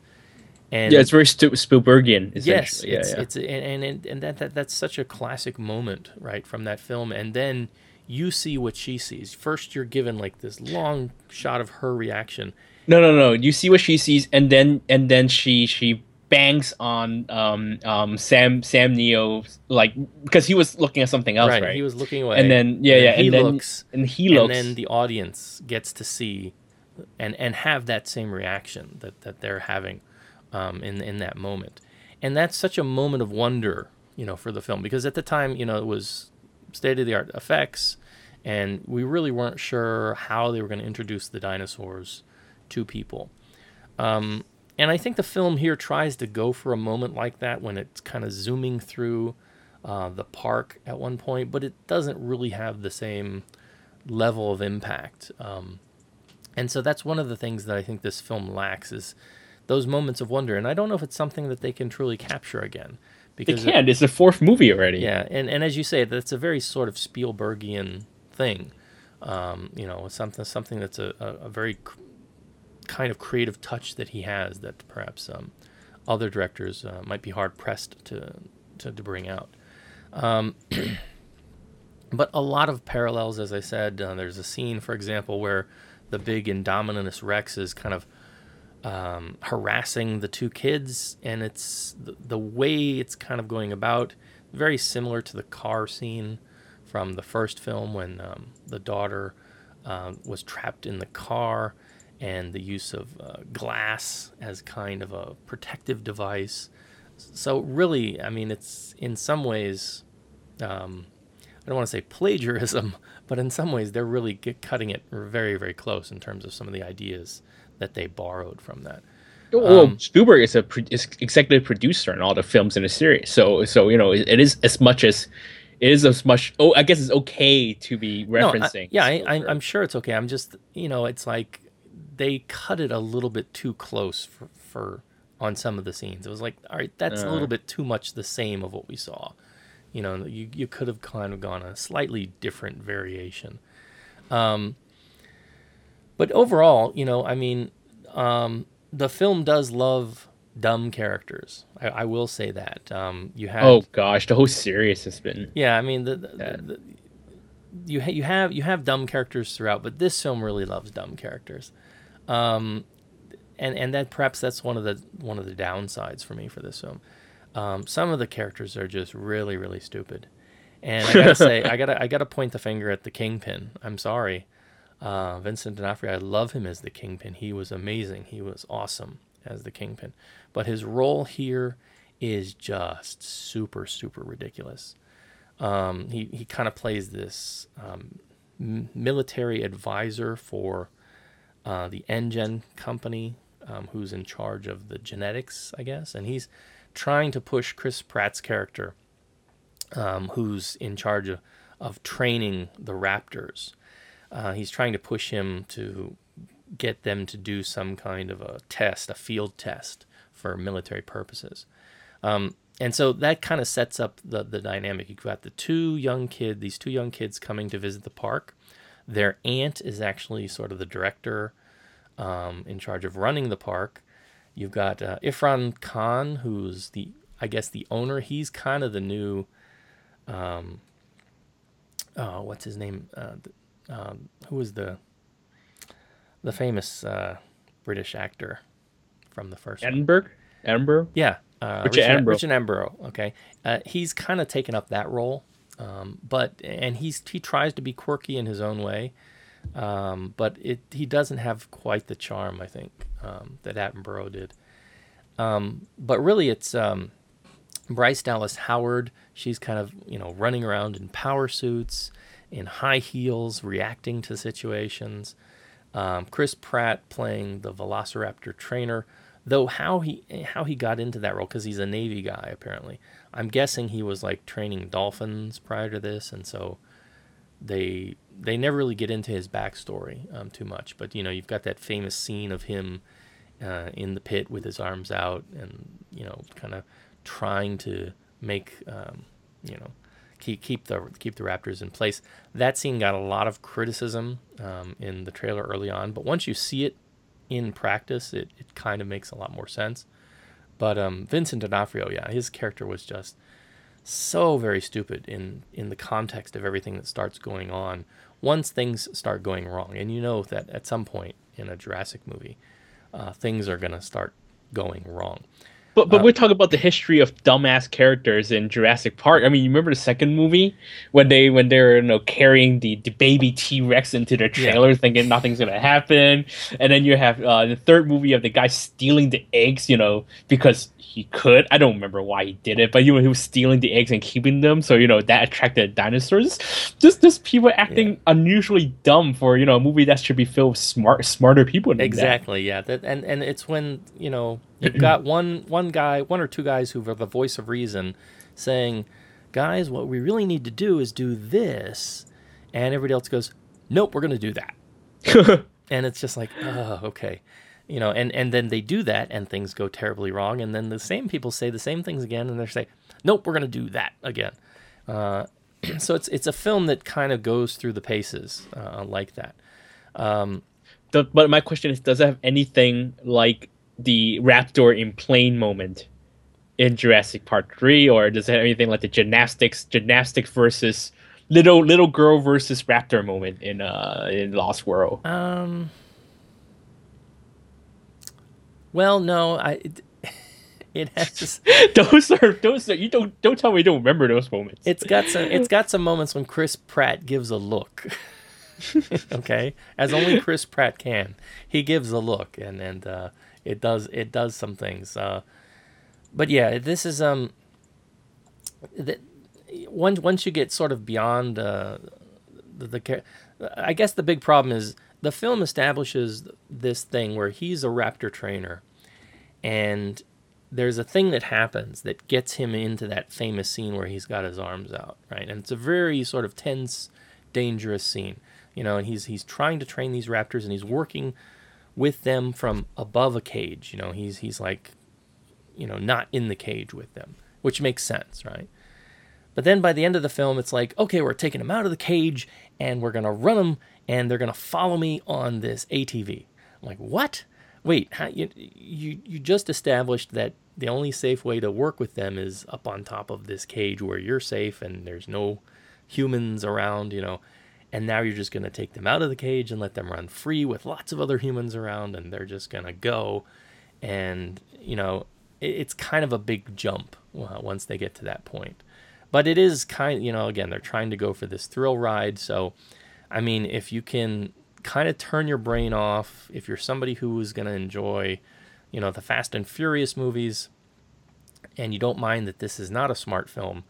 And yeah, it's very Stu- Spielbergian, essentially. Yes, it's, yeah, it's, yeah. It's, and, and, and that, that that's such a classic moment, right, from that film. And then you see what she sees. First, you're given like this long shot of her reaction. No, no, no. You see what she sees, and then and then she she bangs on um, um, Sam Sam Neill, like, because he was looking at something else, right? right? He was looking away, and then yeah, and yeah, he and looks, then, and he looks, and then the audience gets to see, and, and have that same reaction that, that they're having, um, in in that moment, and that's such a moment of wonder, you know, for the film, because at the time, you know, it was state of the art effects, and we really weren't sure how they were going to introduce the dinosaurs to people. Um, and I think the film here tries to go for a moment like that when it's kind of zooming through uh, the park at one point, but it doesn't really have the same level of impact. Um, and so that's one of the things that I think this film lacks, is those moments of wonder. And I don't know if it's something that they can truly capture again. Because they can't. It's the fourth movie already. Yeah, and, and as you say, that's a very sort of Spielbergian thing. Um, you know, something something that's a, a, a very... Cr- kind of creative touch that he has that perhaps um, other directors uh, might be hard pressed to, to, to bring out. Um, but a lot of parallels, as I said. Uh, there's a scene, for example, where the big Indominus Rex is kind of um, harassing the two kids, and it's the, the way it's kind of going about, very similar to the car scene from the first film when um, the daughter uh, was trapped in the car, and the use of uh, glass as kind of a protective device. So really, I mean, it's in some ways, um, I don't want to say plagiarism, but in some ways they're really get cutting it very, very close in terms of some of the ideas that they borrowed from that. Well, um, Spielberg is a pro- is executive producer in all the films in the series. So, so you know, it, it is as much as... It is as much. Oh, I guess it's okay to be referencing. No, I, yeah, I, I, I'm sure it's okay. I'm just, you know, it's like... they cut it a little bit too close for, for on some of the scenes. It was like, all right, that's uh, a little bit too much the same of what we saw. You know, you, you could have kind of gone a slightly different variation. Um, but overall, you know, I mean, um, the film does love dumb characters. I, I will say that. Um, you have oh gosh, the whole series has been. Yeah, I mean, the, the, the, the you ha- you have you have dumb characters throughout, but this film really loves dumb characters. Um, and, and that perhaps that's one of the, one of the downsides for me for this film. Um, some of the characters are just really, really stupid. And I gotta say, I gotta, I gotta point the finger at the Kingpin. I'm sorry. Uh, Vincent D'Onofrio, I love him as the Kingpin. He was amazing. He was awesome as the Kingpin, but his role here is just super, super ridiculous. Um, he he kind of plays this um, m- military advisor for uh, the Engen company, um, who's in charge of the genetics, I guess. And he's trying to push Chris Pratt's character, um, who's in charge of, of training the raptors. Uh, he's trying to push him to get them to do some kind of a test, a field test for military purposes. Um, and so that kind of sets up the, the dynamic. You've got the two young kid, these two young kids coming to visit the park. Their aunt is actually sort of the director um, in charge of running the park. You've got uh, Irfan Khan, who's the, I guess, the owner. He's kind of the new, um, oh, what's his name? Uh, um, who was the the famous uh, British actor from the first Edinburgh? One? Edinburgh? Yeah. Uh, Richard Attenborough. Richard Attenborough, okay. Uh, he's kind of taken up that role, um, but and he's he tries to be quirky in his own way, um, but it he doesn't have quite the charm, I think, um, that Attenborough did. Um, but really, it's um, Bryce Dallas Howard. She's kind of you know running around in power suits, in high heels, reacting to situations. Um, Chris Pratt playing the Velociraptor trainer. Though how he how he got into that role, because he's a Navy guy, apparently. I'm guessing he was, like, training dolphins prior to this, and so they they never really get into his backstory um, too much. But, you know, you've got that famous scene of him uh, in the pit with his arms out and, you know, kind of trying to make, um, you know, keep keep the keep the Raptors in place. That scene got a lot of criticism um, in the trailer early on, but once you see it, in practice, it, it kind of makes a lot more sense. But um, Vincent D'Onofrio, yeah, his character was just so very stupid in, in the context of everything that starts going on once things start going wrong. And you know that at some point in a Jurassic movie, uh, things are going to start going wrong. But but um, we're talking about the history of dumbass characters in Jurassic Park. I mean, you remember the second movie when they when they're you know carrying the, the baby T Rex into their trailer, yeah. thinking nothing's gonna happen, and then you have uh, the third movie of the guy stealing the eggs, you know, because he could. I don't remember why he did it, but you know, he was stealing the eggs and keeping them, so you know that attracted dinosaurs. Just just people acting yeah. unusually dumb for you know a movie that should be filled with smart smarter people. Than exactly, that. yeah, that, and and it's when you know. You've got one one guy, one or two guys who are the voice of reason saying, guys, what we really need to do is do this. And everybody else goes, nope, we're going to do that. And it's just like, oh, okay. You know, and, and then they do that and things go terribly wrong. And then the same people say the same things again. And they say, nope, we're going to do that again. Uh, so it's it's a film that kind of goes through the paces uh, like that. Um, the, but my question is, does it have anything like the raptor in plane moment in Jurassic Park three, or does it have anything like the gymnastics, gymnastics versus little little girl versus raptor moment in uh in Lost World? Um. Well, no, I. It, it has those are those are, you don't don't tell me you don't remember those moments. It's got some it's got some moments when Chris Pratt gives a look. Okay, as only Chris Pratt can. He gives a look, and and. Uh, It does. It does some things, uh, but yeah, this is um. The, once once you get sort of beyond uh, the, the, I guess the big problem is the film establishes this thing where he's a raptor trainer, and there's a thing that happens that gets him into that famous scene where he's got his arms out, right? And it's a very sort of tense, dangerous scene, you know. And he's he's trying to train these raptors, and he's working with them from above a cage, you know, he's he's like, you know, not in the cage with them, which makes sense, right? But then by the end of the film, it's like, okay, we're taking them out of the cage, and we're gonna run them, and they're gonna follow me on this A T V. I'm like, what? Wait, how, you you you just established that the only safe way to work with them is up on top of this cage where you're safe and there's no humans around, you know. And now you're just going to take them out of the cage and let them run free with lots of other humans around, and they're just going to go. And, you know, it, it's kind of a big jump uh, once they get to that point. But it is kind of, you know, again, they're trying to go for this thrill ride. So, I mean, if you can kind of turn your brain off, if you're somebody who is going to enjoy, you know, the Fast and Furious movies, and you don't mind that this is not a smart film,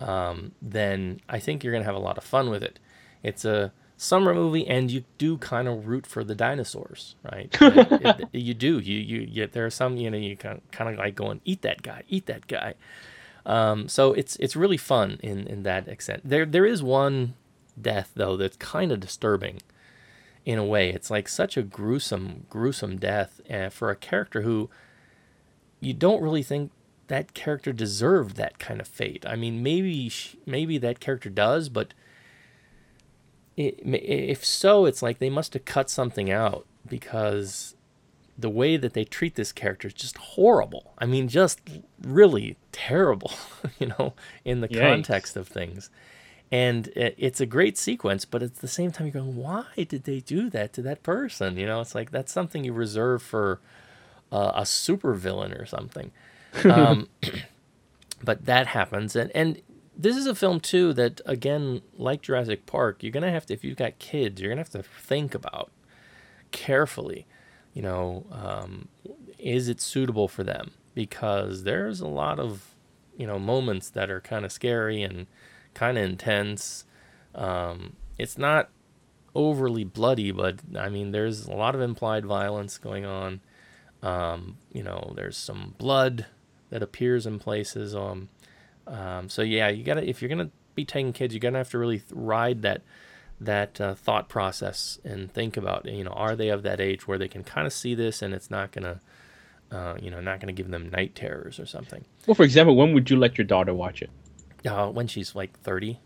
um, then I think you're going to have a lot of fun with it. It's a summer movie, and you do kind of root for the dinosaurs, right? it, it, you do. You, you you there are some, you know, you kind of, kind of like going, eat that guy, eat that guy. Um, so it's it's really fun in, in that extent. There there is one death though that's kind of disturbing in a way. It's like such a gruesome gruesome death uh, for a character who you don't really think that character deserved that kind of fate. I mean, maybe she, maybe that character does, but it, if so, it's like they must have cut something out, because the way that they treat this character is just horrible. I mean, just really terrible, you know, in the Yikes. context of things. And it's a great sequence, but at the same time, you're going, why did they do that to that person? You know, it's like that's something you reserve for uh, a supervillain or something. Um, but that happens. And, and this is a film, too, that, again, like Jurassic Park, you're going to have to, if you've got kids, you're going to have to think about carefully, you know, um, is it suitable for them? Because there's a lot of, you know, moments that are kind of scary and kind of intense. Um, it's not overly bloody, but I mean, there's a lot of implied violence going on. Um, you know, there's some blood that appears in places. Um, um, so yeah, you gotta, if you're gonna be taking kids, you're gonna have to really ride that that uh, thought process and think about, you know, are they of that age where they can kind of see this and it's not gonna, uh, you know, not gonna give them night terrors or something. Well, for example, when would you let your daughter watch it? Uh, when she's like thirty.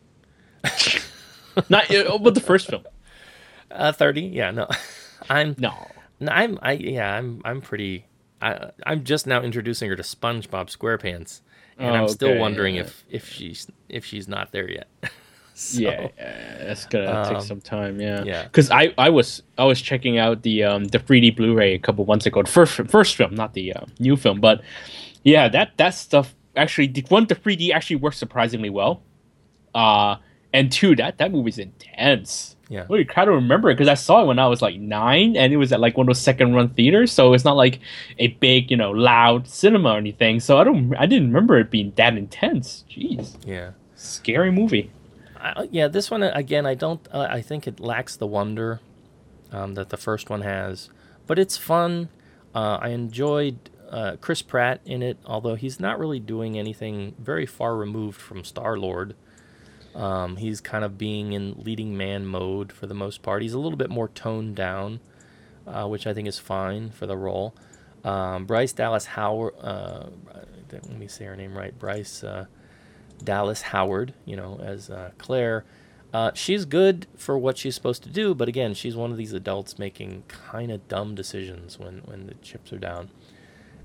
Not but the first film. Uh, thirty, yeah, no, I'm no, no, I'm I yeah, I'm I'm pretty. I I'm just now introducing her to SpongeBob SquarePants, and oh, I'm still okay. wondering yeah. if if she's if she's not there yet. So, yeah, yeah, that's gonna um, take some time. Yeah, yeah. Because I, I was I was checking out the um the three D Blu-ray a couple months ago. The first first film, not the uh, new film, but yeah, that that stuff. Actually, the one, the three D actually works surprisingly well. Uh, and two, that, that movie's intense. Yeah. Well, you kind of remember it because I saw it when I was like nine, and it was at like one of those second run theaters. So it's not like a big, you know, loud cinema or anything. So I don't, I didn't remember it being that intense. Jeez. Yeah. Scary movie. I, yeah. This one, again, I don't, uh, I think it lacks the wonder um, that the first one has, but it's fun. Uh, I enjoyed Uh, Chris Pratt in it, although he's not really doing anything very far removed from Star-Lord. Um, he's kind of being in leading man mode for the most part. He's a little bit more toned down, uh, which I think is fine for the role. Um, Bryce Dallas Howard, uh, let me say her name right, Bryce uh, Dallas Howard, you know, as uh, Claire. Uh, she's good for what she's supposed to do, but again, she's one of these adults making kind of dumb decisions when, when the chips are down.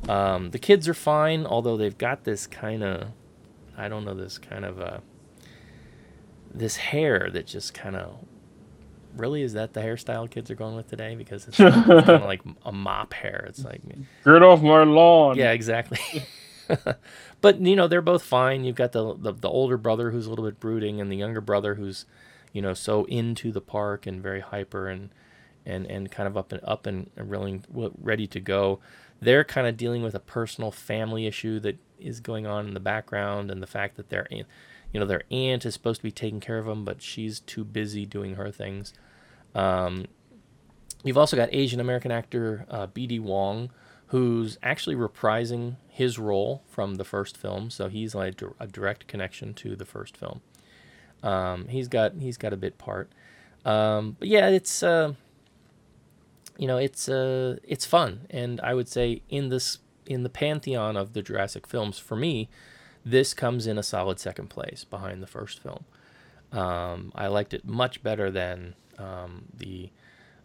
Um, the kids are fine, although they've got this kind of, I don't know, this kind of, uh, this hair that just kind of, really, is that the hairstyle kids are going with today? Because it's, it's kind of like a mop hair. It's like, get off my lawn. Yeah, exactly. But, you know, they're both fine. You've got the, the, the older brother who's a little bit brooding, and the younger brother who's, you know, so into the park and very hyper and, and, and kind of up and up and really ready to go. They're kind of dealing with a personal family issue that is going on in the background, and the fact that their aunt, you know, their aunt is supposed to be taking care of them, but she's too busy doing her things. Um, you've also got Asian American actor uh, B D Wong, who's actually reprising his role from the first film, so he's like a direct connection to the first film. Um, he's got he's got a bit part, um, but yeah, it's. Uh, You know, it's uh, it's fun, and I would say in this in the pantheon of the Jurassic films, for me, this comes in a solid second place behind the first film. Um, I liked it much better than um, the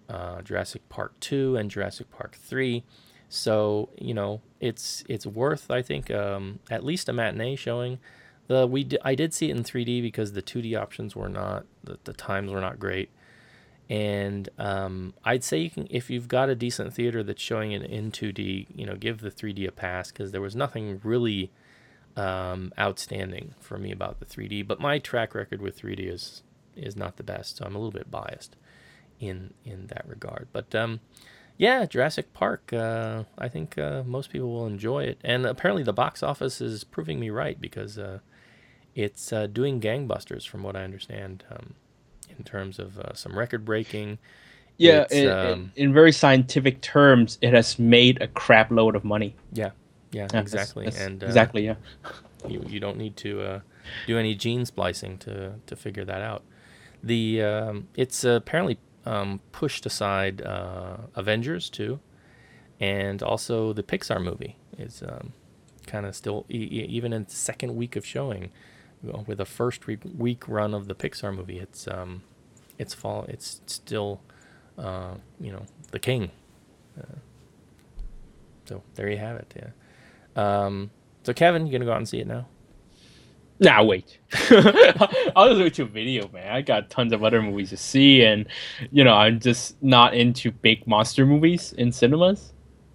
uh, Jurassic Park two and Jurassic Park three. So you know, it's it's worth, I think, um, at least a matinee showing. The we d- I did see it in three D because the two D options were not the, the times were not great. And um, I'd say you can, if you've got a decent theater that's showing it in two D, you know, give the three D a pass, because there was nothing really um, outstanding for me about the three D. But my track record with three D is is not the best, so I'm a little bit biased in in that regard. But um, yeah, Jurassic Park, uh, I think uh, most people will enjoy it. And apparently the box office is proving me right, because uh, It's uh, doing gangbusters, from what I understand, um, in terms of uh, some record breaking. Yeah, it, um, in very scientific terms, it has made a crap load of money. Yeah, yeah, yeah exactly. That's, that's and uh, exactly, yeah. You you don't need to uh, do any gene splicing to to figure that out. The um, it's apparently um, pushed aside uh, Avengers too, and also the Pixar movie is um, kind of still e- even in the second week of showing. Well, with a first re- week run of the Pixar movie, it's um, it's fall. It's still, uh, you know, the king. Uh, so there you have it. Yeah. Um, so Kevin, you gonna go out and see it now? Nah, wait. I'll just wait till video, man. I got tons of other movies to see, and you know, I'm just not into big monster movies in cinemas.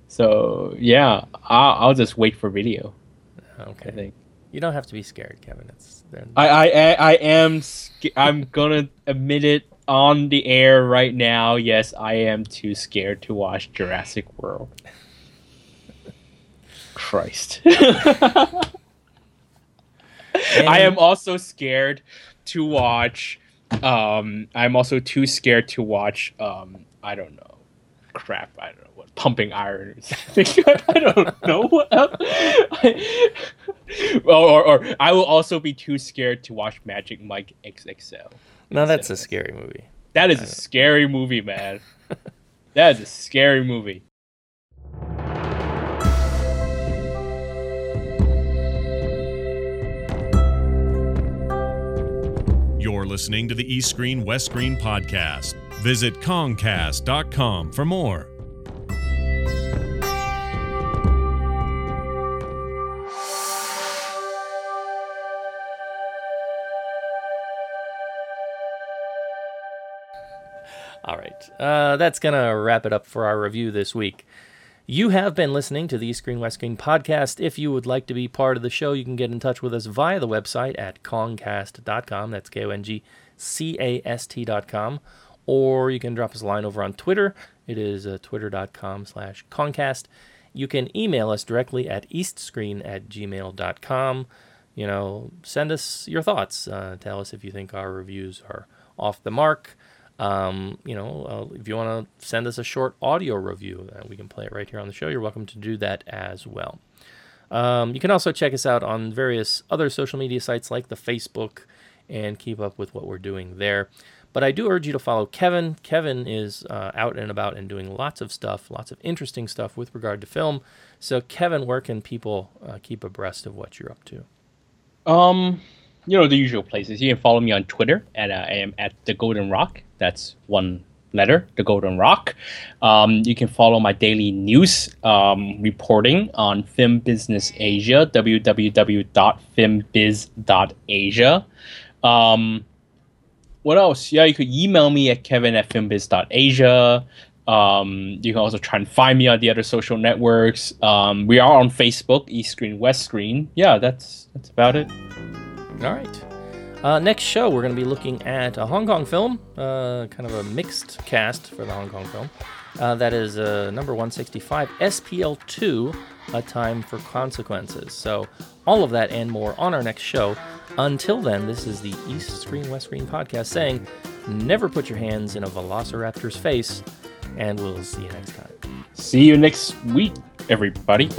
So yeah, I'll, I'll just wait for video. Okay. I think. You don't have to be scared, Kevin. It's I, I, I am. Sca- I'm gonna admit it on the air right now. Yes, I am too scared to watch Jurassic World. Christ. I am also scared to watch. Um, I'm also too scared to watch. Um, I don't know. Crap. I don't know. Pumping Iron. I don't know what else. I, or, or, or I will also be too scared to watch Magic Mike X X L. No, that's a scary movie. That is a scary movie, man. That is a scary movie. You're listening to the East Screen West Screen podcast. Visit Comcast dot com for more. All right, uh, that's going to wrap it up for our review this week. You have been listening to the East Screen West Screen podcast. If you would like to be part of the show, you can get in touch with us via the website at Kongcast dot com. That's K O N G C A S T dot com. Or you can drop us a line over on Twitter. It is uh, twitter dot com slash Kongcast. You can email us directly at eastscreen at gmail dot com. You know, send us your thoughts. Uh, tell us if you think our reviews are off the mark. Um, you know, uh, if you want to send us a short audio review, uh, we can play it right here on the show. You're welcome to do that as well. Um, you can also check us out on various other social media sites like the Facebook and keep up with what we're doing there. But I do urge you to follow Kevin. Kevin is uh, out and about and doing lots of stuff, lots of interesting stuff with regard to film. So Kevin, where can people uh, keep abreast of what you're up to? Um... You know, the usual places. You can follow me on Twitter at uh, I am at The Golden Rock. That's one letter, The Golden Rock. Um, you can follow my daily news um, reporting on Film Business Asia, w w w dot film biz dot asia. Um, what else? Yeah, you could email me at kevin at film biz dot asia. Um, you can also try and find me on the other social networks. Um, we are on Facebook, East Screen, West Screen. Yeah, that's that's about it. All right. Uh, next show, we're going to be looking at a Hong Kong film, uh, kind of a mixed cast for the Hong Kong film. Uh, that is uh, number one sixty-five, S P L two, A Time for Consequences. So all of that and more on our next show. Until then, this is the East Screen, West Screen podcast saying, never put your hands in a velociraptor's face, and we'll see you next time. See you next week, everybody.